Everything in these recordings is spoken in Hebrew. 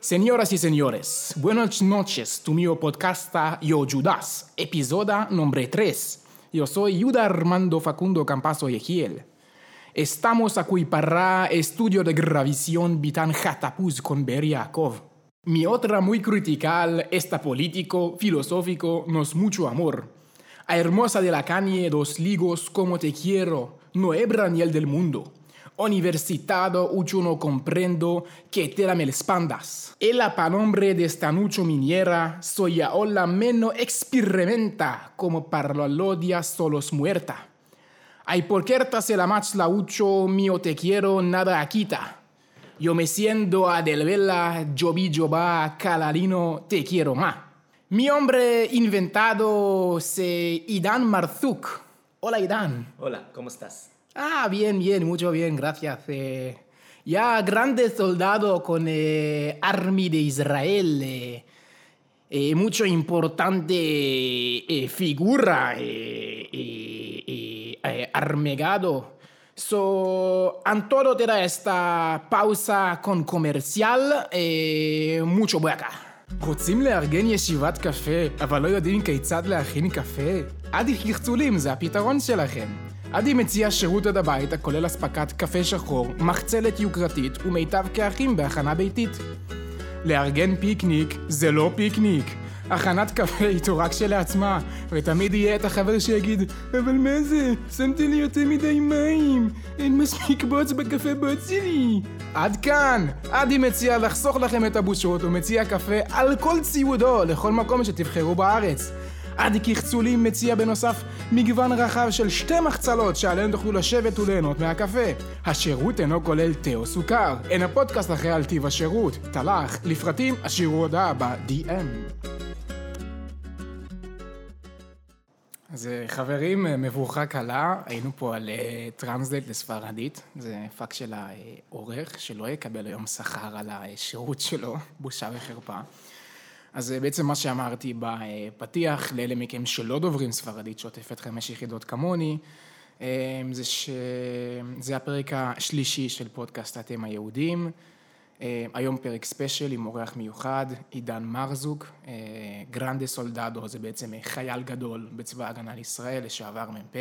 Señoras y señores, buenas noches, tu mío podcasta Yo Judas, episodio nombre 3. Yo soy Judas Armando Facundo Campazo Yejiel. Estamos aquí para estudio de grabación Bitan Hatapuz con Beria Akov. Mi otra muy critical, esta político, filosófico, nos mucho amor. A hermosa de la calle, dos ligos como te quiero, no hebra ni el del mundo. Universitado ucho no comprendo que te la me expandas. El panombre de esta nucho miniera soy ahora menos experimenta como para la lodia solos muerta. Ay por querta se la mach la ucho mío te quiero nada quita. Yo me siento a del vela, yo vi yo va calarino te quiero más. Mi hombre inventado se Idan Marzuk. Hola Idan. Hola, ¿cómo estás? Bien, mucho bien, gracias. Ya grande soldado con Army de Israel, mucho importante figura, Armageddon. So, Antonio te da esta pausa con comercial, mucho voy acá. רוצים לארגן ישיבת קפה, אבל לא יודעים כיצד להכין קפה? עדי חיחצולים, זה הפתרון שלכם. עדי מציע שירות עד הבית, הכולל הספקת קפה שחור, מחצלת יוקרתית ומיטב כאחים בהכנה ביתית. לארגן פיקניק זה לא פיקניק. הכנת קפה היא תורק שלעצמה, ותמיד יהיה את החבר שיגיד, אבל מה זה? שמתי לי יותר מדי מים, אין מספיק בוץ בקפה בוץ שלי. עד כאן, עדי מציע לחסוך לכם את הבושות ומציע קפה על כל ציודו לכל מקום שתבחרו בארץ. עדי כחצולים מציע בנוסף מגוון רחב של שתי מחצלות שעליהן תוכלו לשבת וליהנות מהקפה. השירות אינו כולל תה או סוכר. אין הפודקאסט אחרי על טיב השירות. תלך, לפרטים, השאירו הודעה ב-DM. אז חברים, מבורכה קלה, היינו פה על טרנסלייט לספרדית, זה פאק של העורך, שלא יקבל היום שכר על השירות שלו, בושה וחרפה. אז בעצם מה שאמרתי בפתיח, לאלה מכם שלא דוברים ספרדית, שוטף את 5 יחידות כמוני, זה הפרק השלישי של פודקאסט אתם היהודים, היום פרק ספשייל עם אורח מיוחד, עידן מרזוק, גרנדה סולדדו, זה בעצם חייל גדול בצבא ההגנה לישראל, לשעבר מ"פ.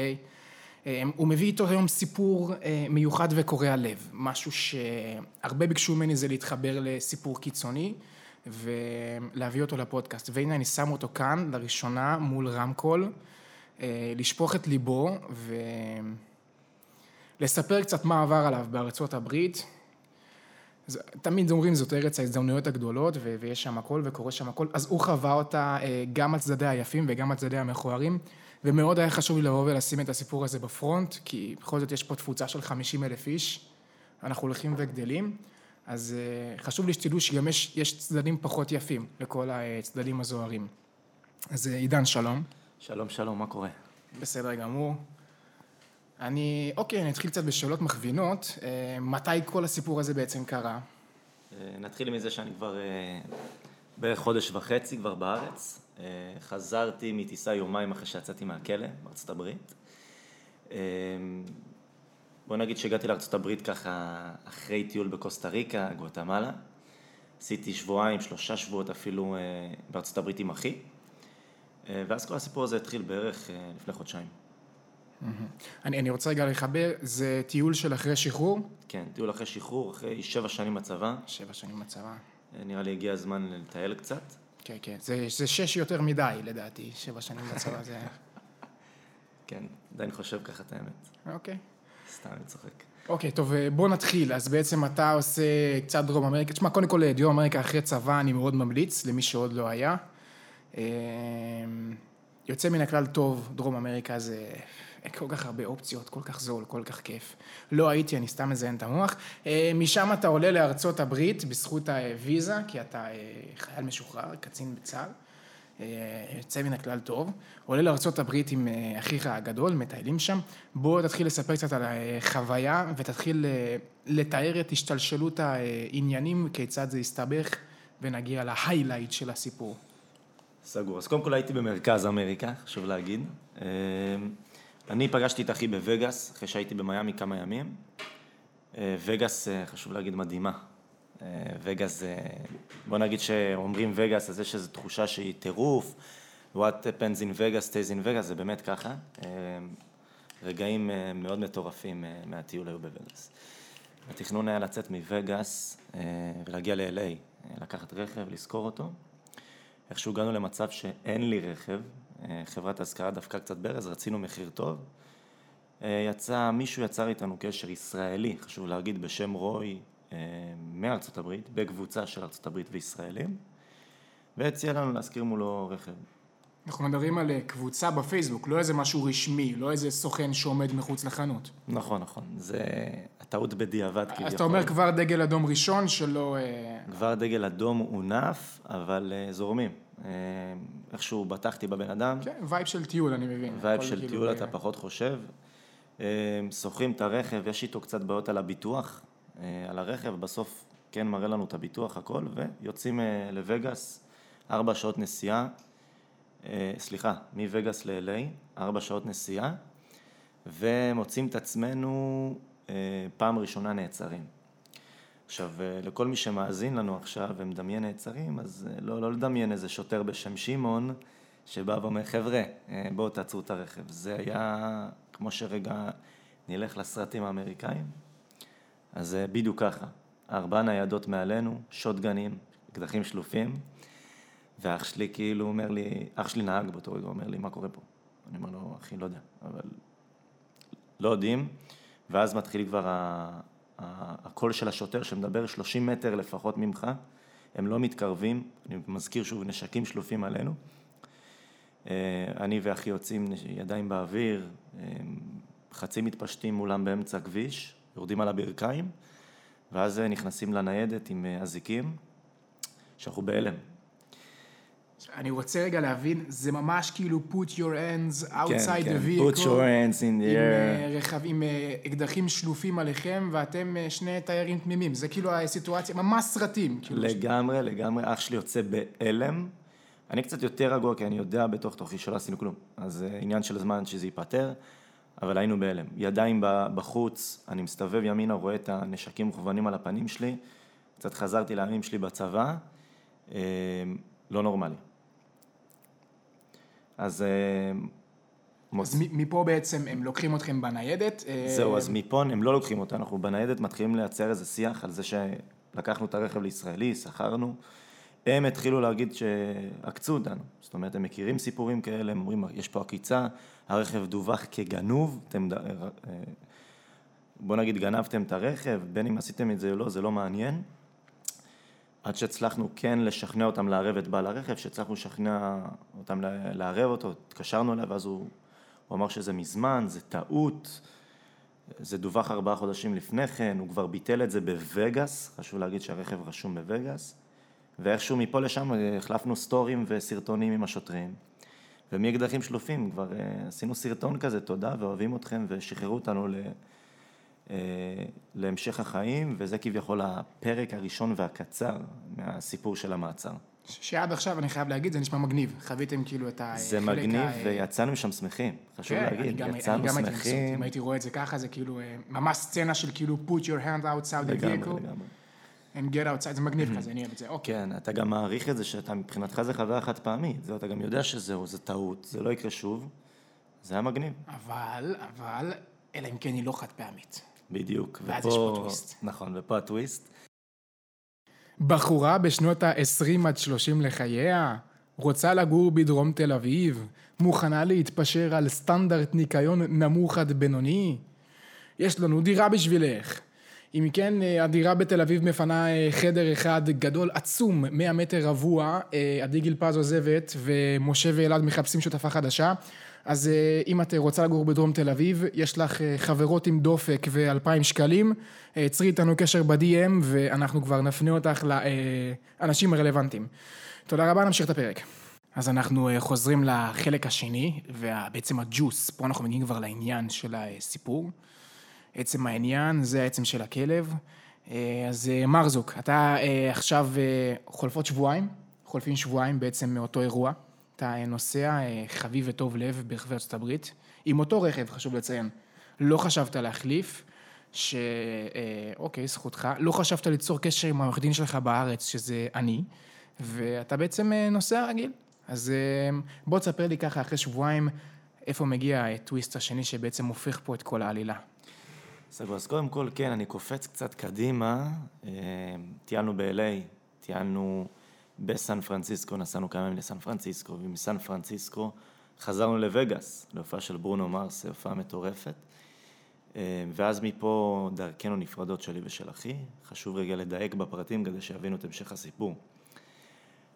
הוא מביא איתו היום סיפור מיוחד וקורע לב, משהו שהרבה ביקשו ממני זה להתחבר לסיפור קיצוני, ולהביא אותו לפודקאסט. והנה אני שם אותו כאן, לראשונה, מול רמקול, לשפוך את ליבו, ולספר קצת מה עבר עליו בארצות הברית, תמיד אומרים זאת ארץ ההזדמנויות הגדולות ויש שם הכל וקורה שם הכל, אז הוא חווה אותה גם על צדדי היפים וגם על צדדי המכוערים, ומאוד היה חשוב לי לבוא ולשים את הסיפור הזה בפרונט, כי בכל זאת יש פה תפוצה של 50,000 איש, אנחנו הולכים וגדלים, אז חשוב לי שתדעו שגם יש צדדים פחות יפים לכל הצדדים הזוהרים. אז עידן, שלום. שלום, מה קורה? בסדר גמור. אני אתחיל קצת בשאלות מכווינות, מתי כל הסיפור הזה בעצם קרה? נתחיל מזה שאני כבר בערך חודש וחצי כבר בארץ, חזרתי מטיסה יומיים אחרי שיצאתי מהכלא בארצות הברית, בוא נגיד שהגעתי לארצות הברית ככה אחרי טיול בקוסטה ריקה, גואטמלה, עשיתי 3 שבועות אפילו בארצות הברית עם אחי, ואז כל הסיפור הזה התחיל בערך לפני חודשיים. אני רוצה רגע לחבר, זה טיול של אחרי שחרור? כן, טיול אחרי שחרור, אחרי 7 שנים בצבא. 7 שנים בצבא. נראה לי הגיע הזמן לטייל קצת. כן, זה 6 יותר מדי לדעתי, 7 שנים בצבא זה... כן, עדיין חושב ככה את האמת. אוקיי. סתם, אני צוחק. אוקיי, טוב, בוא נתחיל, אז בעצם אתה עושה קצת דרום אמריקה, תשמע, קודם כל דרום אמריקה אחרי צבא אני מאוד ממליץ, למי שעוד לא היה. יוצא מן הכלל טוב, דרום אמריקה זה... כל כך הרבה אופציות, כל כך זול, כל כך כיף. לא הייתי, אני סתם מזיין את המוח. משם אתה עולה לארצות הברית בזכות הוויזה, כי אתה חייל משוחרר, קצין בצה"ל. יוצא מן הכלל טוב. עולה לארצות הברית עם אחיך הגדול, מטיילים שם. בוא תתחיל לספר קצת על החוויה, ותתחיל לתאר את השתלשלות העניינים, כיצד זה הסתבך, ונגיע להיילייט של הסיפור. סגור. אז קודם כל הייתי במרכז אמריקה, חשוב להגיד. אני פגשתי את אחי בווגאס, אחרי שהייתי במיאמי כמה ימים. וגאס, חשוב להגיד, מדהימה. וגאס, בוא נגיד שאומרים וגאס, אז יש איזו תחושה שהיא טירוף, what happens in Vegas, stays in Vegas, זה באמת ככה. רגעים מאוד מטורפים מהטיול היו בווגאס. התכנון היה לצאת מווגאס ולהגיע ל-LA, לקחת רכב, לזכור אותו. איכשהו הגענו למצב שאין לי רכב, חברת ההשכרה דווקא קצת ברז, רצינו מחיר טוב. מישהו יצר איתנו קשר ישראלי, חשוב להגיד, בשם רוי, מארצות הברית, בקבוצה של ארצות הברית וישראלים, והציע לנו להזכיר מולו רכב. אנחנו מדברים על קבוצה בפייסבוק, לא איזה משהו רשמי, לא איזה סוכן שעומד מחוץ לחנות. נכון, נכון. זה הטעות בדיעבד כביכול. אז אתה אומר כבר דגל אדום ראשון שלא... כבר דגל אדום עונף, אבל זורמים. איכשהו בטחתי בבן אדם. כן, וייב של טיול, אני מבין. וייב של טיול, אתה פחות חושב. סוחרים את הרכב, יש איתו קצת בעיות על הביטוח, על הרכב, בסוף כן מראה לנו את הביטוח, הכל, ויוצאים לווגאס, 4 שעות נסיעה, סליחה, מווגאס ל-LA, 4 שעות נסיעה, ומוצאים את עצמנו פעם ראשונה נעצרים. עכשיו, לכל מי שמאזין לנו עכשיו ומדמיין נעצרים, אז לא לדמיין איזה שוטר בשם שמעון, שבא ואומר, חבר'ה, בואו תעצרו את הרכב. זה היה, כמו שרגע נלך לסרטים האמריקאים, אז בדיוק ככה, 4 ניידות מעלינו, שוטגנים, אקדחים שלופים, ואח שלי כאילו אומר לי, אח שלי נהג באותו רגע, אומר לי, מה קורה פה? אני אומר לו, אחי, לא יודע, אבל לא יודעים, ואז מתחיל כבר הקול של השוטר שמדבר 30 מטר לפחות ממך, הם לא מתקרבים, אני מזכיר שוב, נשקים שלופים עלינו, אני ואחי יוצאים ידיים באוויר, חצי מתפשטים מולם באמצע כביש, יורדים על הברכיים, ואז נכנסים לניידת עם אזיקים, שאנחנו בהלם. אני רוצה רגע להבין, זה ממש כאילו put your hands outside the vehicle, put your hands in the air, עם אקדחים שלופים עליכם, ואתם 2 תיירים תמימים, זה כאילו הסיטואציה, ממש סרטים. לגמרי, לגמרי, אח שלי יוצא בהלם, אני קצת יותר רגוע, כי אני יודע בתוך תוכי שלא עשינו כלום. אז עניין של זמן שזה ייפטר, אבל היינו בהלם. ידיים בחוץ, אני מסתובב ימינה, רואה את הנשקים מוכוונים על הפנים שלי, קצת חזרתי לימים שלי בצבא, לא נורמלי. אז מפה בעצם הם לוקחים אתכם בניידת? זהו, אז מפה הם לא לוקחים אותנו, אנחנו בניידת מתחילים לייצר איזה שיח על זה שלקחנו את הרכב לישראלי, שכרנו, הם התחילו להגיד שעקצו אותנו, זאת אומרת, הם מכירים סיפורים כאלה, הם אומרים, יש פה עקיצה, הרכב דווח כגנוב, בוא נגיד, גנבתם את הרכב, בין אם עשיתם את זה או לא, זה לא מעניין, עד שהצלחנו כן לשכנע אותם לערב את בעל הרכב, שהצלחנו לשכנע אותם לערב אותו, התקשרנו אליו, אז הוא אמר שזה מזמן, זה טעות, זה דווח 4 חודשים לפני כן, הוא כבר ביטל את זה בווגאס, חשוב להגיד שהרכב רשום בווגאס, ואיכשהו מפה לשם החלפנו סטורים וסרטונים עם השוטרים, ומאקדחים שלופים, כבר עשינו סרטון כזה, תודה, ואוהבים אתכם, ושחררו אותנו להמשך החיים, וזה כביכול הפרק הראשון והקצר מהסיפור של המעצר. שעד עכשיו, אני חייב להגיד, זה נשמע מגניב, חוויתם כאילו את החלק... זה מגניב, ויצאנו שם שמחים, חשוב להגיד, יצאנו שמחים. אם הייתי רואה את זה ככה, זה כאילו ממש סצנה של כאילו put your hand outside the vehicle. and get outside, זה מגניב כזה, אני אוהב את זה, אוקיי. כן, אתה גם מעריך את זה, שאתה מבחינתך זה חוויה אחת פעמית, זהו, אתה גם יודע שזהו, זה טעות, זה לא יקרה שוב, זה היה מגניב. אבל, אלא אם כן היא לא חד פעמית. בדיוק. ואז יש פה טוויסט. נכון, ופה הטוויסט. בחורה בשנות ה-20 עד 30 לחייה, רוצה לגור בדרום תל אביב, מוכנה להתפשר על סטנדרט ניקיון נמוך עד בינוני, יש לנו דירה בשבילך. אם כן, הדירה בתל אביב מפנה חדר אחד גדול עצום, 100 מטר רבוע, עדי גילפז עוזבת ומשה ואלעד מחפשים שותפה חדשה, אז אם את רוצה לגור בדרום תל אביב, יש לך חברות עם דופק ו$2,000, צרי איתנו קשר ב-DM ואנחנו כבר נפנה אותך לאנשים הרלוונטיים. תודה רבה, נמשיך את הפרק. אז אנחנו חוזרים לחלק השני, ובעצם הג'וס, פה אנחנו מגיעים כבר לעניין של הסיפור. עצם העניין, זה העצם של הכלב. אז מרזוק, אתה עכשיו חולפים שבועיים בעצם מאותו אירוע. אתה נוסע חביב וטוב לב ברחבי ארצות הברית, עם אותו רכב, חשוב לציין. לא חשבת להחליף, שאוקיי, זכותך, לא חשבת ליצור קשר עם העורך דין שלך בארץ, שזה אני, ואתה בעצם נוסע רגיל. אז בוא תספר לי ככה, אחרי שבועיים, איפה מגיע הטוויסט השני שבעצם הופך פה את כל העלילה? סגור, אז קודם כל, כן, אני קופץ קצת קדימה, טיילנו ב-LA, טיילנו בסן פרנסיסקו, נסענו כמה ימים לסן פרנסיסקו, ומסן פרנסיסקו חזרנו לווגאס, להופעה של ברונו מרס, הופעה מטורפת, ואז מפה דרכנו נפרדות שלי ושל אחי, חשוב רגע לדייק בפרטים כדי שיבינו את המשך הסיפור.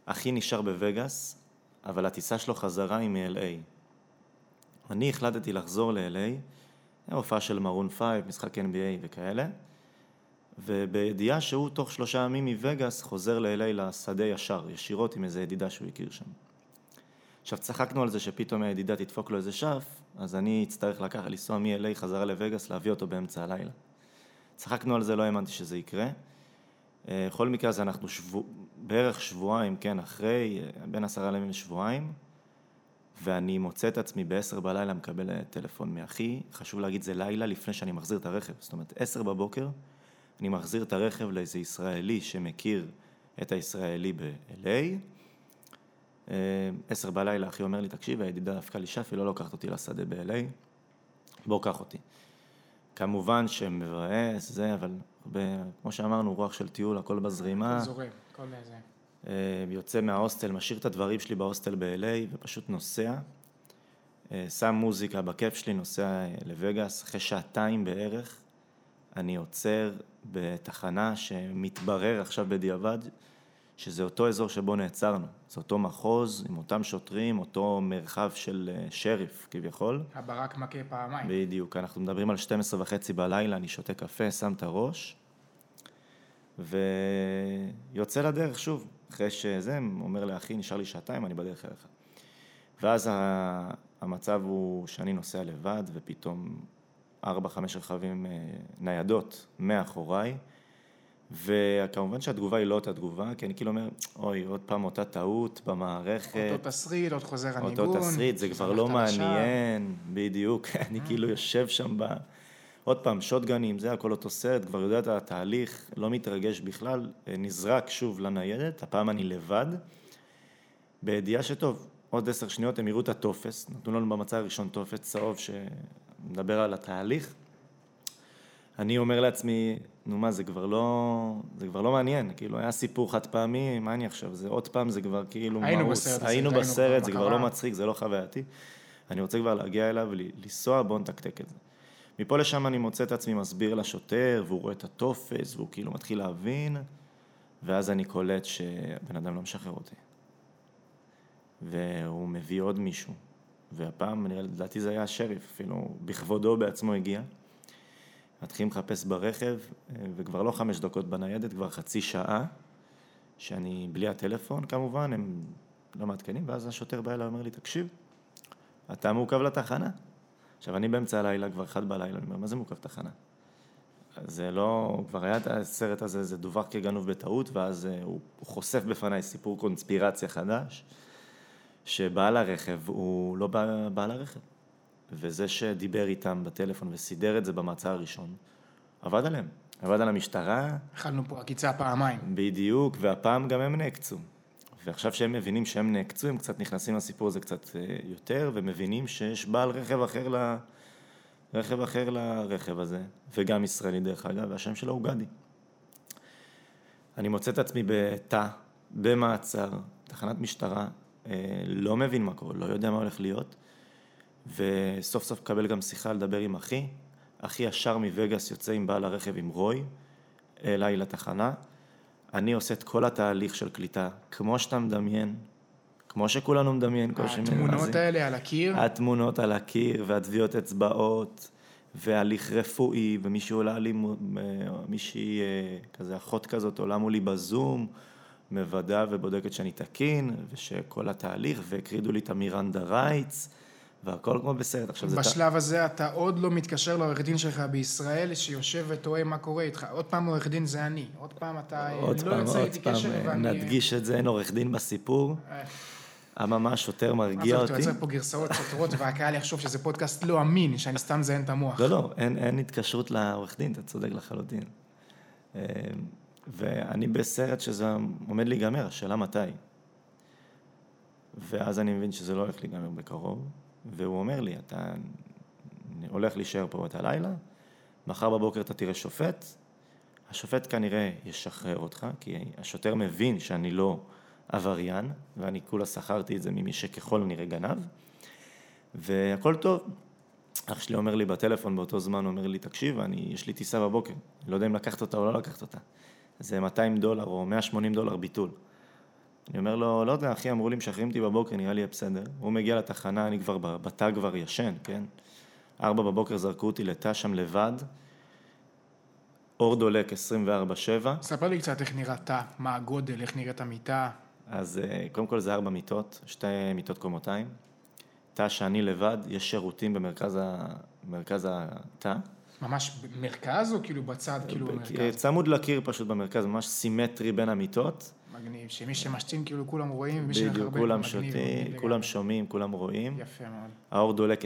אחי נשאר בווגאס, אבל הטיסה שלו חזרה היא מ-LA. אני החלטתי לחזור ל-LA, הופעה של מרון 5, משחק NBA וכאלה, ובידיעה שהוא תוך 3 ימים מווגאס חוזר ל-LA לשדה ישר, ישירות עם איזה ידידה שהוא הכיר שם. עכשיו צחקנו על זה שפתאום הידידה תדפוק לו איזה שף, אז אני אצטרך לנסוע מ-LA חזרה לווגאס, להביא אותו באמצע הלילה. צחקנו על זה, לא האמנתי שזה יקרה. בכל מקרה, אז אנחנו בערך שבועיים, כן, אחרי, בין 10 ימים לשבועיים, ואני מוצא את עצמי ב-10 בלילה מקבל טלפון מאחי, חשוב להגיד זה לילה לפני שאני מחזיר את הרכב, זאת אומרת 10 בבוקר, אני מחזיר את הרכב לאיזה ישראלי שמכיר את הישראלי ב-LA, 10 בלילה אחי אומר לי, תקשיב, הידידה דפקה לי שף, היא לא לוקחת אותי לשדה ב-LA, בוא קח אותי. כמובן שמבאס זה, אבל כמו שאמרנו, רוח של טיול, הכל בזרימה. הכל זורם, הכל זה. יוצא מההוסטל, משאיר את הדברים שלי בהוסטל ב-LA ופשוט נוסע, שם מוזיקה בכיף שלי, נוסע לווגאס, אחרי 2 בערך אני עוצר בתחנה שמתברר עכשיו בדיעבד שזה אותו אזור שבו נעצרנו, זה אותו מחוז עם אותם שוטרים, אותו מרחב של שריף כביכול. הברק מכה פעמיים. בדיוק, אנחנו מדברים על 12:30 בלילה, אני שותה קפה, שם את הראש ויוצא לדרך שוב, אחרי שזה, אומר לאחי, נשאר לי 2, אני בדרך אליך. ואז המצב הוא שאני נוסע לבד, ופתאום 4-5 רכבים ניידות מאחוריי, וכמובן שהתגובה היא לא אותה תגובה, כי אני כאילו אומר, אוי, עוד פעם אותה טעות במערכת. אותו תסריט, עוד חוזר הניגון. אותו תסריט, זה כבר לא מעניין, בדיוק, אני כאילו יושב שם ב... עוד פעם, שוטגנים, זה הכל אותו סרט, כבר יודע את התהליך, לא מתרגש בכלל, נזרק שוב לניידת, הפעם אני לבד, בידיעה שטוב, עוד 10 שניות הם יראו את הטופס, נתנו לנו במצע הראשון טופס צהוב שמדבר על התהליך, אני אומר לעצמי, נו מה, זה כבר לא מעניין, כאילו היה סיפור חד פעמי, מה אני עכשיו, זה עוד פעם זה כבר כאילו מרוס, היינו בסרט, זה כבר לא מצחיק, זה לא חווייתי, אני רוצה כבר להגיע אליו, לנסוע, בוא נתקתק את זה. מפה לשם אני מוצא את עצמי מסביר לשוטר, והוא רואה את הטופס, והוא כאילו מתחיל להבין, ואז אני קולט שבן אדם לא משחרר אותי. והוא מביא עוד מישהו, והפעם, לדעתי זה היה שריף, אפילו בכבודו בעצמו הגיע. מתחילים לחפש ברכב, וכבר לא 5 דקות בניידת, כבר 0.5 שעה, שאני בלי הטלפון כמובן, הם לא מעדכנים, ואז השוטר בא אליי ואומר לי, תקשיב, אתה מעוכב לתחנה. עכשיו, אני באמצע הלילה, כבר 1 בלילה, אני אומר, מה זה מוקף תחנה? זה לא, כבר היה את הסרט הזה, זה דווח כגנוב בטעות, ואז הוא חושף בפניי סיפור קונספירציה חדש, שבעל הרכב, הוא לא בעל הרכב. וזה שדיבר איתם בטלפון וסידר את זה במעצר הראשון, עבד עליהם, עבד על המשטרה. אכלנו פה הקיצה פעמיים. בדיוק, והפעם גם הם נעקצו. ועכשיו שהם מבינים שהם נעקצו, הם קצת נכנסים לסיפור הזה קצת יותר, ומבינים שיש בעל רכב אחר לרכב הזה, וגם ישראלי דרך אגב, והשם שלו הוא גדי. אני מוצא את עצמי בתא, במעצר, תחנת משטרה, לא מבין מה קורה, לא יודע מה הולך להיות, וסוף סוף קבל גם שיחה לדבר עם אחי, אחי ישר מווגאס יוצא עם בעל הרכב עם רוי, אליי לתחנה, אני עושה את כל התהליך של קליטה, כמו שאתה מדמיין, כמו שכולנו מדמיין. התמונות האלה על הקיר? התמונות על הקיר, והטביעות אצבעות, והליך רפואי, ומישהי עולה לי, מישהי כזה, אחות כזאת, עולה מולי בזום, מוודא ובודקת שאני תקין, ושכל התהליך, והקרידו לי את מירנדה רייטס, והכל כמו בסרט. בשלב הזה אתה עוד לא מתקשר לעורך דין שלך בישראל, שיושב וטועה מה קורה איתך. עוד פעם עורך דין זה אני, עוד פעם אתה לא יוצא איתי קשר. נדגיש את זה, אין עורך דין בסיפור. אממה, שוטר מרגיע אותי. אז אתה יוצר פה גרסאות סותרות, והקהל יחשוב שזה פודקאסט לא אמין, שאני סתם מזיין את המוח. לא, לא, אין התקשרות לעורך דין, אתה צודק לחלוטין. ואני בסרט שזה עומד להיגמר, השאלה מתי. ואז אני מבין שזה לא הולך להיגמר בקרוב, והוא אומר לי, אתה הולך להישאר פה את הלילה, מחר בבוקר אתה תראה שופט, השופט כנראה ישחרר אותך, כי השוטר מבין שאני לא עבריין, ואני כולה שכרתי את זה ממי שככל נראה גנב, והכל טוב. אח שלי אומר לי בטלפון באותו זמן, אומר לי, תקשיב, יש לי טיסה בבוקר, אני לא יודע אם לקחת אותה או לא לקחת אותה. זה $200 או $180 ביטול. אני אומר לו, לא יודע, אחי, אמרו לי, משחררתי בבוקר, נראה לי בסדר. הוא מגיע לתחנה, אני כבר בתא כבר ישן, כן? 4 בבוקר זרקו אותי לתא שם לבד, אור דולק 24/7. ספר לי קצת איך נראה תא, מה הגודל, איך נראית המיטה. אז קודם כל זה 4 מיטות, 2 מיטות קומותיים. תא שאני לבד, יש שירותים במרכז התא. ממש במרכז או כאילו בצד, כאילו במרכז? צמוד לקיר פשוט במרכז, ממש סימטרי בין המיטות. מגניב, שמי שמשתין כאילו כולם רואים, ומי שנחרבן כולם שותים, כולם שומעים, כולם רואים. יפה מאוד. האור דולק 24/7,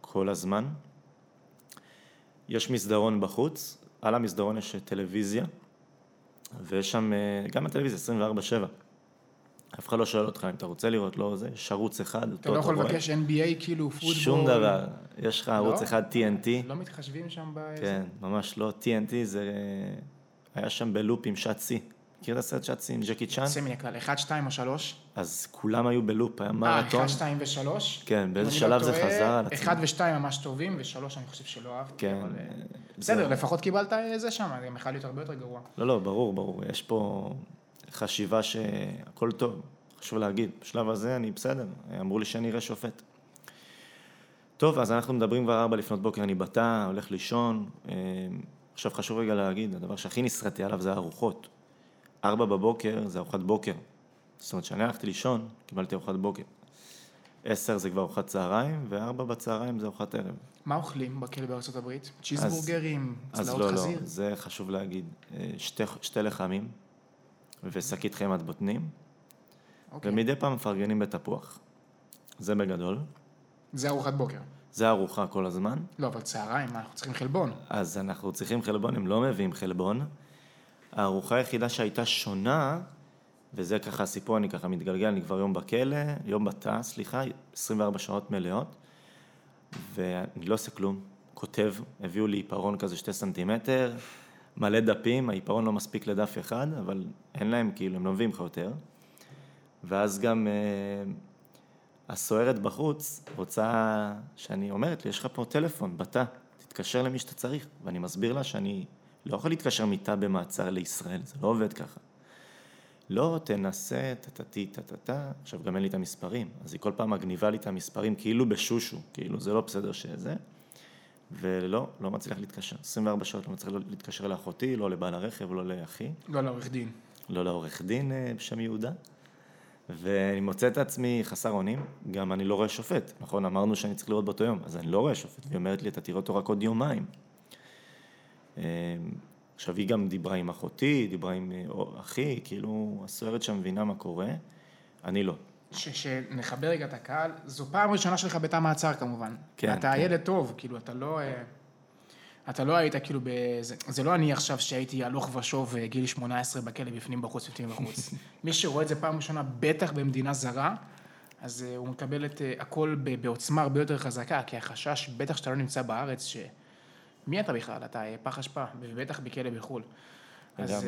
כל הזמן. יש מסדרון בחוץ, על המסדרון יש טלוויזיה, ויש שם גם הטלוויזיה 24/7. אף אחד לא שואל אותך אם אתה רוצה לראות, לא זה, יש ערוץ אחד. אתה לא יכול לבקש NBA כאילו, פוטבול. שום דבר, יש לך ערוץ אחד TNT. לא מתחשבים שם באיזה? כן, ממש לא, TNT זה היה שם בלופ עם שעת C. מכיר את הסרט שעת C עם ג'קי צ'אן? זה מנקל, 1, 2 או 3. אז כולם היו בלופ, היה מרתון. 1, 2 ו-3. כן, באיזה שלב זה חזר. 1 ו-2 ממש טובים, ו-3 אני חושב שלא אהבתי. בסדר, לפחות קיבלת זה שם, זה מחל להיות הרבה יותר גרוע. לא, לא, ברור, ברור, יש פה חשיבה שהכל טוב, חשוב להגיד, בשלב הזה אני בסדר, אמרו לי שאני אראה שופט. טוב, אז אנחנו מדברים כבר 4:00 לפנות בוקר, אני בתא, הולך לישון, עכשיו חשוב רגע להגיד, הדבר שהכי נסרטתי עליו זה הארוחות. 4:00 בבוקר זה ארוחת בוקר, זאת אומרת שאני הלכתי לישון, קיבלתי ארוחת בוקר. 10 זה כבר ארוחת צהריים, ו4 בצהריים זה ארוחת ערב. מה אוכלים בכלא בארצות הברית? צ'יזבורגרים, צלעות חזיר? אז לא, זה חשוב להגיד, 2 לחמים. ושקית חמת בוטנים, ומדי פעם מפרגנים בתפוח. זה בגדול. זה ארוחת בוקר. זה ארוחה כל הזמן. לא, אבל צהריים, אנחנו צריכים חלבון. אז אנחנו צריכים חלבון, הם לא מביאים חלבון. הארוחה היחידה שהייתה שונה, וזה ככה הסיפור, אני ככה מתגלגל, אני כבר יום בכלא, יום בתא, סליחה, 24 שעות מלאות, ואני לא עושה כלום, כותב, הביאו לי עיפרון כזה 2 סנטימטר, מלא דפים, העיפרון לא מספיק לדף אחד, אבל אין להם, כאילו, הם לא מביאים לך יותר. ואז גם הסוערת בחוץ רוצה, שאני אומרת לי, יש לך פה טלפון, בתא, תתקשר למי שאתה צריך. ואני מסביר לה שאני לא יכול להתקשר מיטה במעצר לישראל, זה לא עובד ככה. לא, תנסה, תתתתתתתתת, עכשיו גם אין לי את המספרים, אז היא כל פעם מגניבה לי את המספרים, כאילו בשושו, כאילו זה לא בסדר שזה. ולא, לא מצליח להתקשר. 24 שעות לא מצליח להתקשר לאחותי, לא לבעל הרכב, לא לאחי. לא לעורך דין. לא לעורך דין בשם יהודה. ואני מוצא את עצמי חסר אונים, גם אני לא רואה שופט. נכון, אמרנו שאני צריך לראות באותו יום, אז אני לא רואה שופט. והיא אומרת לי, אתה תראה אותו רק עוד יומיים. עכשיו היא גם דיברה עם אחותי, דיברה עם אחי, כאילו הסוערת שם מבינה מה קורה. אני לא. שנחבר רגע את הקהל, זו פעם ראשונה שלך בתא מעצר כמובן. כן, אתה כן. ילד טוב, כאילו, אתה לא היית כאילו, זה לא אני עכשיו שהייתי הלוך ושוב גיל 18 בכלא בפנים בחוץ, בפנים בחוץ. מי שרואה את זה פעם ראשונה, בטח במדינה זרה, אז הוא מקבל את הכל בעוצמה הרבה יותר חזקה, כי החשש, בטח שאתה לא נמצא בארץ, מי אתה בכלל? אתה פח אשפה, ובטח בכלא בחול. אז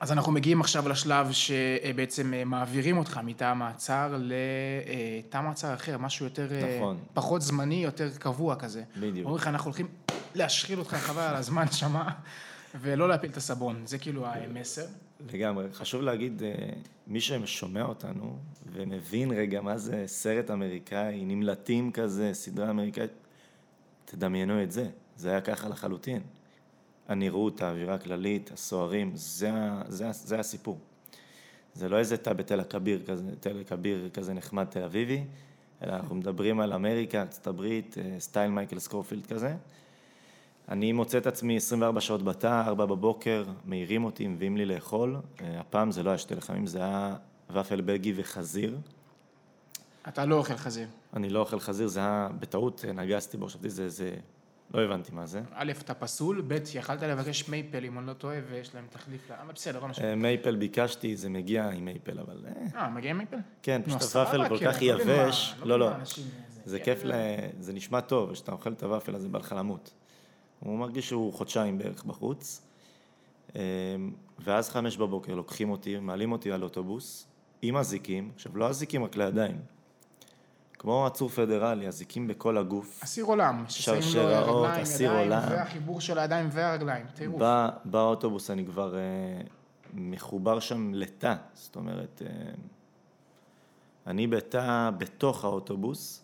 אז אנחנו מגיעים עכשיו לשלב שבעצם מעבירים אותך מתא המעצר לתא מעצר אחר, משהו יותר פחות זמני, יותר קבוע כזה. בדיוק. אומרים לך, אנחנו הולכים להשחיל אותך חבל על הזמן שמה, ולא להפיל את הסבון. זה כאילו המסר. לגמרי. חשוב להגיד, מי ששומע אותנו ומבין רגע מה זה סרט אמריקאי, נמלטים כזה, סדרה אמריקאית, תדמיינו את זה. זה היה ככה לחלוטין. הנראות, האווירה הכללית, הסוערים, זה הסיפור. זה לא איזה תא בתל אביב כזה נחמד תל אביבי, אלא אנחנו מדברים על אמריקה, ארצות הברית, סטייל מייקל סקורפילד כזה. אני מוצא את עצמי 24 שעות בתא, 4 בבוקר, מעירים אותי, מביאים לי לאכול. הפעם זה לא היה 2 לחמים, זה היה ואפל בלגי וחזיר. אתה לא אוכל חזיר. אני לא אוכל חזיר, זה היה בטעות, נגסתי בו, שבתי, זה... לא הבנתי מה זה. א', אתה פסול, ב', יכלת לבקש מייפל, אם אני לא טועה, ויש להם תחליף לה, אבל בסדר, לא משהו. מייפל ביקשתי, זה מגיע עם מייפל, אבל... מגיע עם מייפל? כן, פשוט הוואפל כל כך יבש. לא, זה כיף, זה נשמע טוב, כשאתה אוכל את הוואפל הזה בהלחלמות. הוא מרגיש שהוא חודשיים בערך בחוץ, ואז 5:00 לוקחים אותי, מעלים אותי על אוטובוס, עם הזיקים, עכשיו לא הזיקים רק לידיים, כמו עצור פדרלי, הזיקים בכל הגוף. אסיר עולם. שרשראות, אסיר עולם. והחיבור של הידיים והרגליים, תראו. באוטובוס אני כבר מחובר שם לתא, זאת אומרת, אני בתא בתוך האוטובוס,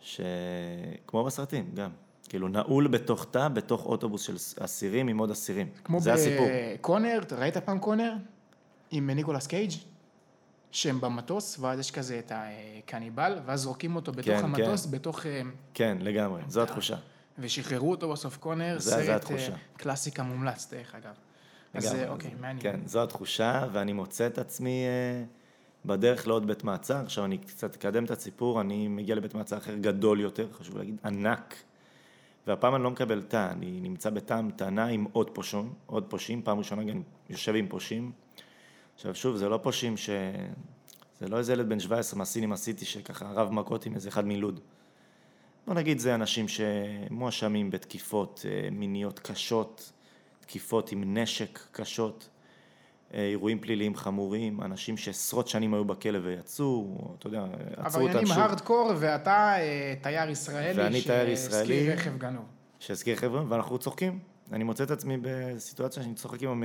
שכמו בסרטים גם, כאילו נעול בתוך תא, בתוך אוטובוס של אסירים עם עוד אסירים. זה הסיפור. כמו בקונר, ראית פעם קונר? עם ניקולס קייג'? שהם במטוס, ואז יש כזה את הקניבל, ואז זורקים אותו בתוך המטוס, בתוך... כן, לגמרי, זו התחושה. ושחררו אותו בסוף קונר, סרט קלאסיקה מומלץ, דרך אגב. אז אוקיי, מעניין. כן, זו התחושה, ואני מוצא את עצמי בדרך לעוד בית מעצר, עכשיו אני קצת אקדם את הסיפור, אני מגיע לבית מעצר אחר גדול יותר, חשוב להגיד, ענק. והפעם אני לא מקבל תא, אני נמצא בתא המתנה עם עוד פושים, פעם ראשונה גם יושב עם פושים, עכשיו שוב, זה לא פושים ש... זה לא איזה ילד בן 17 מהסינים עשיתי שככה רב מכות עם איזה אחד מילוד. בוא נגיד, זה אנשים שמואשמים בתקיפות מיניות קשות, תקיפות עם נשק קשות, אירועים פליליים חמורים, אנשים שעשרות שנים היו בכלא ויצאו, אתה יודע, עצרו אותם שוב. אבל הארדקור, ואתה תייר ישראלי. ואני תייר ישראלי. שהזכיר רכב גנוב. שהזכיר רכב גנוב, ואנחנו צוחקים. אני מוצא את עצמי בסיטואציה שאני צוחק עם...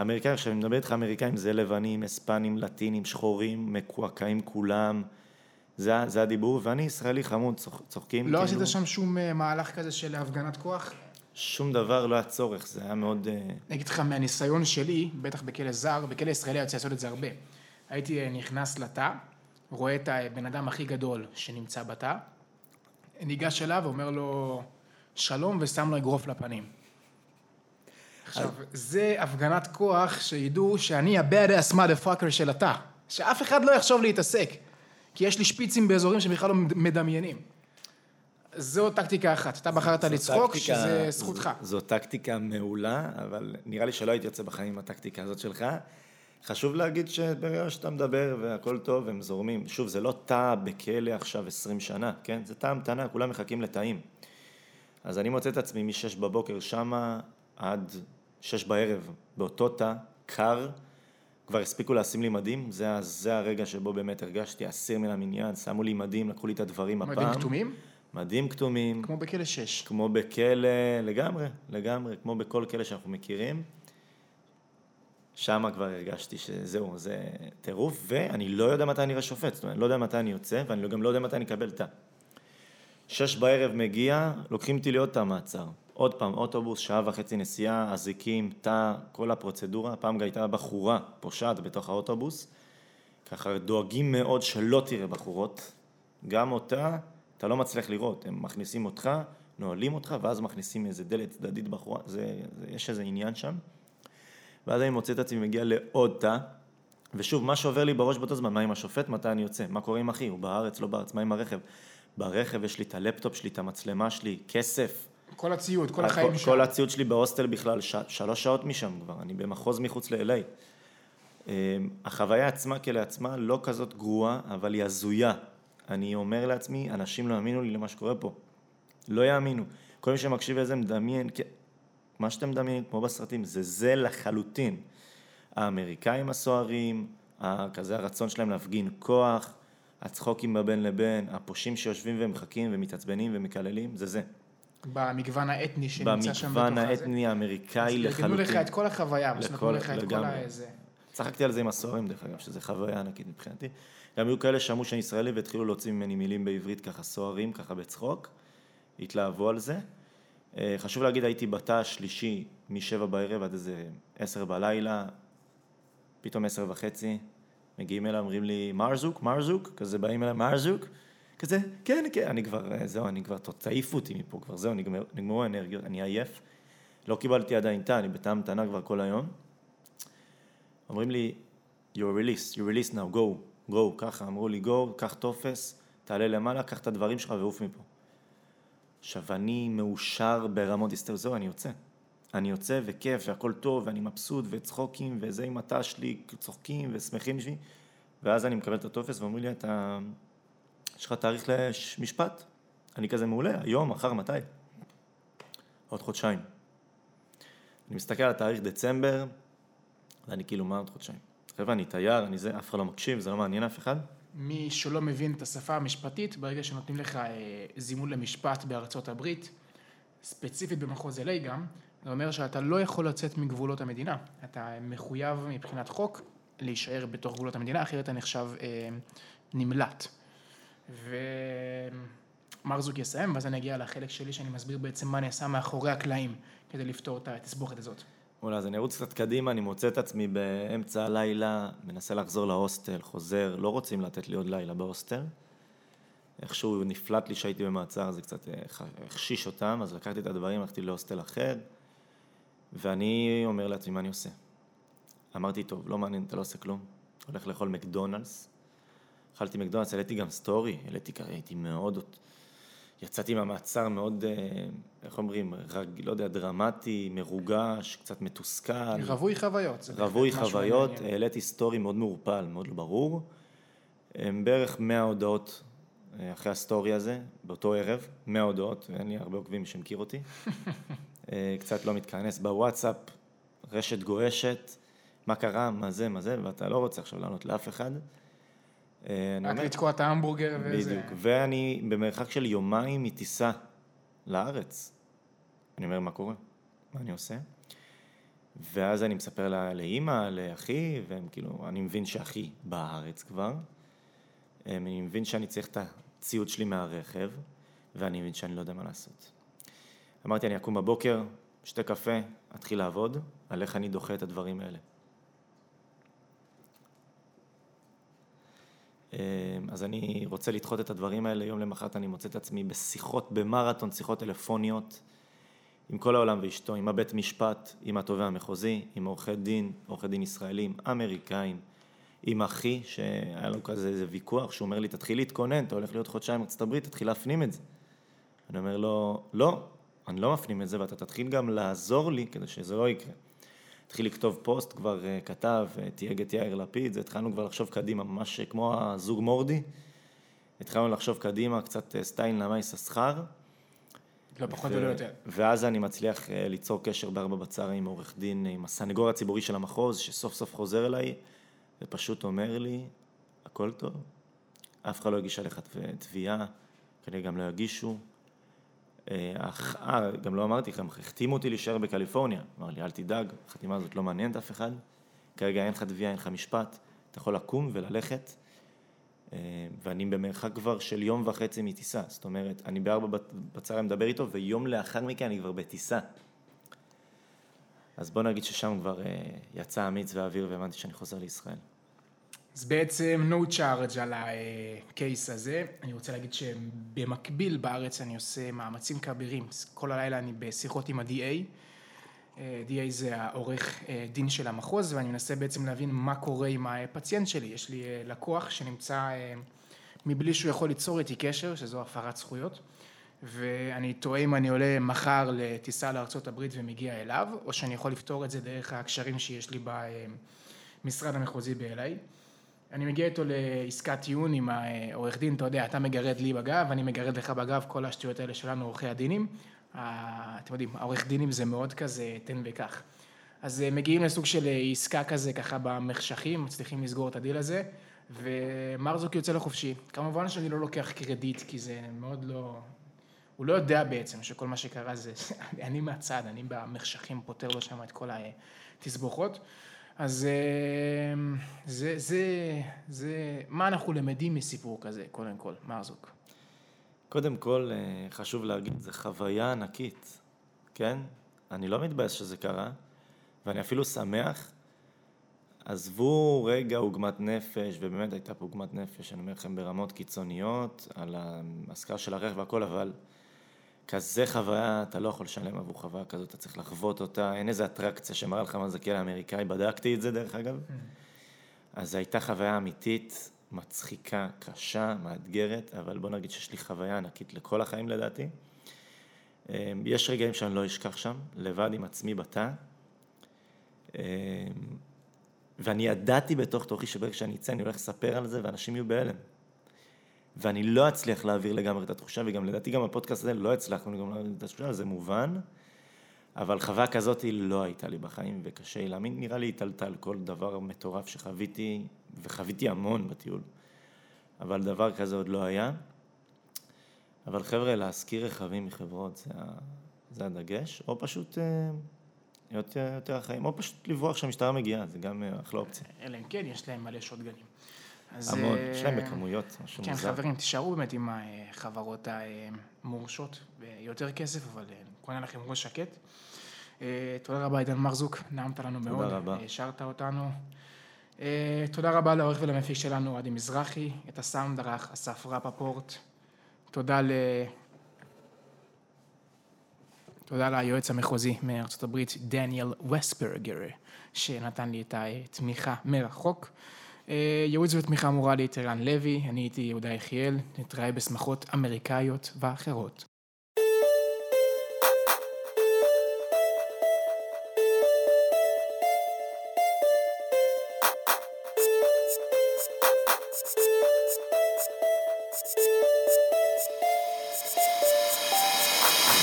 אמריקאים, כשאני מדבר איתך אמריקאים, זה לבנים, אספנים, לטינים, שחורים, מקועקעים כולם, זה הדיבור, ואני ישראלי חמוד, צוחקים. לא עשית שם שום מהלך כזה של הפגנת כוח? שום דבר, לא היה צורך, זה היה מאוד... נגיד לך, מהניסיון שלי, בטח בכלא זר, בכלא ישראלי יוצא לעשות את זה הרבה. הייתי נכנס לתא, רואה את הבן אדם הכי גדול שנמצא בתא, ניגש אליו ואומר לו שלום ושם לו אגרוף לפנים. עכשיו, זה הפגנת כוח שידעו שאני ה-badass motherfucker של התא, שאף אחד לא יחשוב להתעסק, כי יש לי שפיצים באזורים שבכלל לא מדמיינים. זו טקטיקה אחת, אתה בחרת לצחוק, שזה זכותך. זו טקטיקה מעולה, אבל נראה לי שלא הייתי יוצא בחיים עם הטקטיקה הזאת שלך. חשוב להגיד שברגע שאתה מדבר והכל טוב, הם זורמים. שוב, זה לא תא בכלא עכשיו 20 שנה, כן? זה תא המתנה, כולם מחכים לתאים. אז אני מוצא את עצמי מ-6:00 שמה, עד 6:00 באותו תא, קר, כבר הספיקו להשים לי מדים, זה הרגע שבו באמת הרגשתי, אסיר מן המניין, שמו לי מדים, לקחו לי את הדברים הפעם. מדים כתומים? מדים כתומים. כמו בכלא 6. כמו בכלא, לגמרי, לגמרי, כמו בכל כלא שאנחנו מכירים. שם כבר הרגשתי שזהו, זה טירוף, ואני לא יודע מתי אני רשופט, זאת אומרת, לא יודע מתי אני יוצא, ואני גם לא יודע מתי אני אקבל תא. 6:00 מגיע, לוקחים אותי לעוד תא מעצר. עוד פעם, אוטובוס, 1.5 שעות נסיעה, אזיקים, תא, כל הפרוצדורה. הפעם הייתה בחורה פושעת בתוך האוטובוס. ככה דואגים מאוד שלא תראה בחורות. גם אותה, אתה לא מצליח לראות. הם מכניסים אותך, נועלים אותך, ואז מכניסים איזה דלת צדדית בחורה. יש איזה עניין שם. ואז אני מוצא את עצמי מגיע לעוד תא. ושוב, מה שעובר לי בראש באותו זמן, מה עם השופט, מתי אני יוצא? מה קורה עם אחי? הוא בארץ, לא בארץ, מה עם הרכב? ברכב יש לי את הלפטופ שלי, את המצלמה שלי, כסף. כל הציוד, כל החיים שם. כל הציוד שלי בהוסטל בכלל, 3 שעות משם כבר, אני במחוז מחוץ לאלי. החוויה עצמה כלעצמה לא כזאת גרועה, אבל היא הזויה. אני אומר לעצמי, אנשים לא יאמינו לי למה שקורה פה. לא יאמינו. כל מי שמקשיב איזה מדמיין, מה שאתם מדמיינים, כמו בסרטים, זה לחלוטין. האמריקאים הסוערים, כזה הרצון שלהם להפגין כוח, הצחוקים בבין לבין, הפושים שיושבים ומחכים ומתעצבנים ומקללים, זה. במגוון האתני שנמצא שם בתוך הזה. במגוון האתני האמריקאי לחלוטין. נתנו לך את כל החוויה, נתנו לך את כל הזה. צחקתי על זה עם הסוהרים דרך אגב, שזו חוויה ענקית מבחינתי. גם היו כאלה שאמרו שאני ישראלי והתחילו להוציא ממני מילים בעברית ככה סוהרים, ככה בצחוק. התלהבו על זה. חשוב להגיד, הייתי בתא השלישי מ-19:00 עד איזה 22:00, פתאום 22:30, מגיעים אליי, אומרים לי מרזוק, כזה באים אליי מרזוק. כזה, כן, אני כבר תעיף אותי מפה, כבר זהו, נגמרו האנרגיות, אני עייף, לא קיבלתי עדיין תא, אני בתא המתנה כבר כל היום. אומרים לי, you're released, you're released now, go, go, ככה, אמרו לי, go, קח תופס, תעלה למעלה, קח את הדברים שלך ועוף מפה. עכשיו, אני מאושר ברמות היסטריות, זהו, אני יוצא וכיף, והכל טוב, ואני מבסוט, וצחוקים, וזה עם התא שלי, צוחקים ושמחים בשבילי, ואז אני מקבל את התופס, ואומר לי, אתה, יש לך תאריך למשפט? אני כזה מעולה, היום, מחר, מתי? עוד חודשיים. אני מסתכל על התאריך דצמבר, ואני כאילו, מה עוד חודשיים? חבר'ה, אני תייר, אני זה, אף אחד לא מקשיב, זה לא מעניין אף אחד. מי שלא מבין את השפה המשפטית, ברגע שנותנים לך זימון למשפט בארצות הברית, ספציפית במחוז אליי גם, זה אומר שאתה לא יכול לצאת מגבולות המדינה. אתה מחויב מבחינת חוק להישאר בתוך גבולות המדינה, אחרת אתה נחשב נמלט. ומרזוק יסיים, ואז אני אגיע לחלק שלי שאני מסביר בעצם מה נעשה מאחורי הקלעים, כדי לפתור את התסבוכת הזאת. אולי, אז אני ארוץ קצת קדימה, אני מוצא את עצמי באמצע הלילה, מנסה לחזור להוסטל, חוזר, לא רוצים לתת לי עוד לילה בהוסטל. איכשהו נפלט לי שהייתי במעצר, זה קצת החשיש אותם, אז לקחתי את הדברים, הלכתי להוסטל אחר, ואני אומר לעצמי, מה אני עושה? אמרתי, טוב, לא מעניין, אתה לא עושה כלום. הולך לאכול מקדונלדס. אכלתי מקדונלדס, העליתי גם סטורי, הייתי מאוד... יצאתי מהמעצר מאוד, איך אומרים, לא יודע, דרמטי, מרוגש, קצת מתוסכל. רווי חוויות. רווי חוויות, העליתי סטורי מאוד מעורפל, מאוד לא ברור. בערך 100 הודעות אחרי הסטורי הזה, באותו ערב, 100 הודעות, אין לי הרבה עוקבים שמכיר אותי. קצת לא מתכנס בוואטסאפ, רשת גועשת, מה קרה, מה זה, ואתה לא רוצה עכשיו לענות לאף אחד. רק לתקוע את ההמבורגר וזה. בדיוק, ואני במרחק של יומיים מטיסה לארץ. אני אומר, מה קורה? מה אני עושה? ואז אני מספר לאמא, לאחי, והם כאילו, אני מבין שאחי בארץ כבר. אני מבין שאני צריך את הציוד שלי מהרכב, ואני מבין שאני לא יודע מה לעשות. אמרתי, אני אקום בבוקר, שתי קפה, אתחיל לעבוד, על איך אני דוחה את הדברים האלה. אז אני רוצה לדחות את הדברים האלה, יום למחרת אני מוצא את עצמי בשיחות, במראטון, שיחות טלפוניות, עם כל העולם ואשתו, עם הבית משפט, עם התובע המחוזי, עם עורכי דין ישראלים, אמריקאים, עם אחי, שהיה לו כזה איזה ויכוח, שהוא אומר לי, תתחיל להתכונן, אתה הולך להיות חודשיים ארצות הברית, תתחיל להפנים את זה. אני אומר לו, לא, אני לא מפנים את זה, ואתה תתחיל גם לעזור לי, כדי שזה לא יקרה. התחיל לכתוב פוסט, כבר כתב, תייג את יאיר לפיד, התחלנו כבר לחשוב קדימה, ממש כמו הזוג מורדי, התחלנו לחשוב קדימה, קצת סטיין למייס הסחר. לא פחות ולא יותר. ואז אני מצליח ליצור קשר בארבע בצער עם עורך דין, עם הסנגור הציבורי של המחוז, שסוף סוף חוזר אליי, ופשוט אומר לי, הכל טוב, אף אחד לא יגיש עליך תביעה, כנראה גם לא יגישו. גם לא אמרתי, גם החתימו אותי להישאר בקליפורניה, אמר לי, אל תדאג, החתימה הזאת לא מעניינת אף אחד, כרגע אין לך תביעה, אין לך משפט, אתה יכול לקום וללכת, ואני במרחק כבר של יום וחצי מטיסה, זאת אומרת, אני בארבע בצהריים מדבר איתו, ויום לאחר מכן אני כבר בטיסה. אז בוא נגיד ששם כבר יצא המיץ והאוויר, והבנתי שאני חוזר לישראל. אז בעצם no charge על הקייס הזה. אני רוצה להגיד שבמקביל בארץ אני עושה מאמצים כבירים. כל הלילה אני בשיחות עם ה-DA. DA זה העורך דין של המחוז, ואני מנסה בעצם להבין מה קורה עם הפציינט שלי. יש לי לקוח שנמצא מבלי שהוא יכול ליצור איתי קשר, שזו הפרת זכויות, ואני טועה אם אני עולה מחר לטיסה לארצות הברית ומגיע אליו, או שאני יכול לפתור את זה דרך הקשרים שיש לי במשרד המחוזי באלי. אני מגיע איתו לעסקת טיעון עם העורך דין, אתה יודע, אתה מגרד לי בגב, אני מגרד לך בגב, כל השטויות האלה שלנו, עורכי הדינים. אתם יודעים, העורך דינים זה מאוד כזה, תן וכך. אז מגיעים לסוג של עסקה כזה, ככה במחשכים, מצליחים לסגור את הדיל הזה, ומרזוק יוצא לחופשי. כמובן שאני לא לוקח קרדיט, כי זה מאוד לא... הוא לא יודע בעצם שכל מה שקרה זה... אני מהצד, אני במחשכים פותר לו שם את כל התסבוכות. אז זה מה אנחנו למדים מסיפור כזה, קודם כל, מרזוק? קודם כל, חשוב להגיד, זה חוויה ענקית, כן? אני לא מתבאס שזה קרה, ואני אפילו שמח. עזבו רגע עוגמת נפש, ובאמת הייתה פה עוגמת נפש, אני אומר לכם ברמות קיצוניות, על ההשכרה של הרכב והכל, אבל כזה חוויה, אתה לא יכול לשלם עבור חוויה כזאת, אתה צריך לחוות אותה, אין איזו אטרקציה שמראה לך מה זה כאלה, האמריקאי, בדקתי את זה דרך אגב, אז זו הייתה חוויה אמיתית, מצחיקה, קשה, מאתגרת, אבל בוא נגיד שיש לי חוויה ענקית לכל החיים לדעתי. יש רגעים שאני לא אשכח שם, לבד עם עצמי בתא, ואני ידעתי בתוך תוכי שברגע שאני אצא אני הולך לספר על זה ואנשים יהיו בהלם. ואני לא אצליח להעביר לגמרי את התחושה, וגם לדעתי גם הפודקאסט הזה לא הצלחנו לגמרי להעביר את התחושה, זה מובן, אבל חוויה כזאת היא לא הייתה לי בחיים, וקשה להאמין, נראה לי התעלתה על כל דבר מטורף שחוויתי, וחוויתי המון בטיול, אבל דבר כזה עוד לא היה. אבל חבר'ה, להשכיר רכבים מחברות, זה הדגש, או פשוט יותר החיים, או פשוט לברוח שהמשטרה מגיעה, זה גם אחלה אופציה. אלא אם כן, יש להם מלא שוטגנים. המון, יש להם בכמויות, משהו מוזר. כן, חברים, תישארו באמת עם החברות המורשות, יותר כסף, אבל קונה לכם ראש שקט. תודה רבה, עידן מרזוק, נעמת לנו מאוד. תודה רבה. השארת אותנו. תודה רבה לעורך ולמפיק שלנו, אדי מזרחי, את הסאונד ערך, אסף רע פפורט. תודה ליועץ המחוזי מארצות הברית, דניאל וסברגר, שנתן לי את התמיכה מרחוק. ייעוץ ותמיכה אמורה לי את עירן לוי, אני הייתי יהודה יחיאל, נתראה בשמחות אמריקאיות ואחרות.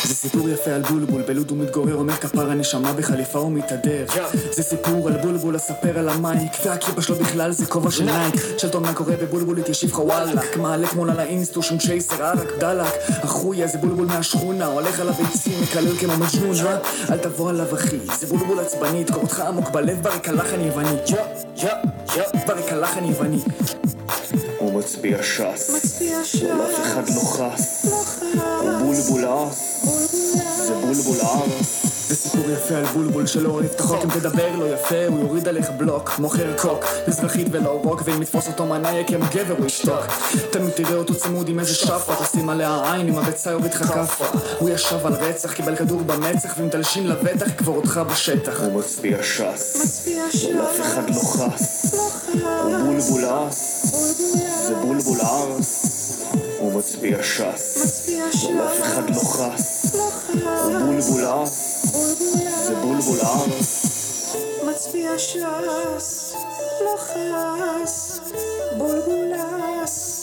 זה סיפור יפה על בולבול, בלוד הוא מתגורר, אומר כפר הנשמה בחליפה הוא מתהדר. זה סיפור על בולבול, אספר על המייק, והכיפה שלו בכלל זה כובע של נייק. שלטון מה קורה בבולבול, התיישיב חוואלק, מעלה תמול על האינסטו, שום צ'ייסר, ערק, דלק. החוי הזה בולבול מהשכונה, הולך על הביצים, מקלל כמו מג'נון. אל תבוא עליו אחי, זה בולבול עצבני, תקור אותך עמוק בלב, ברק הלחן יווני. ברק הלחן יווני. הוא מצביע שס, אף אחד לא חס, הוא בולבול אס, זה בולבול אס. זה סיפור יפה על בולבול שלא אוהב את החוק, אם תדבר לו יפה הוא יוריד עליך בלוק, מוכר קוק, לזרחית ולא רוק, ואם יתפוס אותו מנאייק עם גבר הוא ישתוק. תמיד תראה אותו צמוד עם איזה שפה, תשים עליה עין עם הביצה יוריד לך כפה. הוא ישב על רצח, קיבל כדור במצח, ואם תלשין לבטח כבר אותך בשטח. הוא מצביע שס, אף אחד לא חס, הוא בולבול אס, זה בולבול אס. הוא מצביע שס, אף אחד לא חס, הוא בולבול אס, זה בולבול אס. מצביע שס, לא חס, בולבול אס.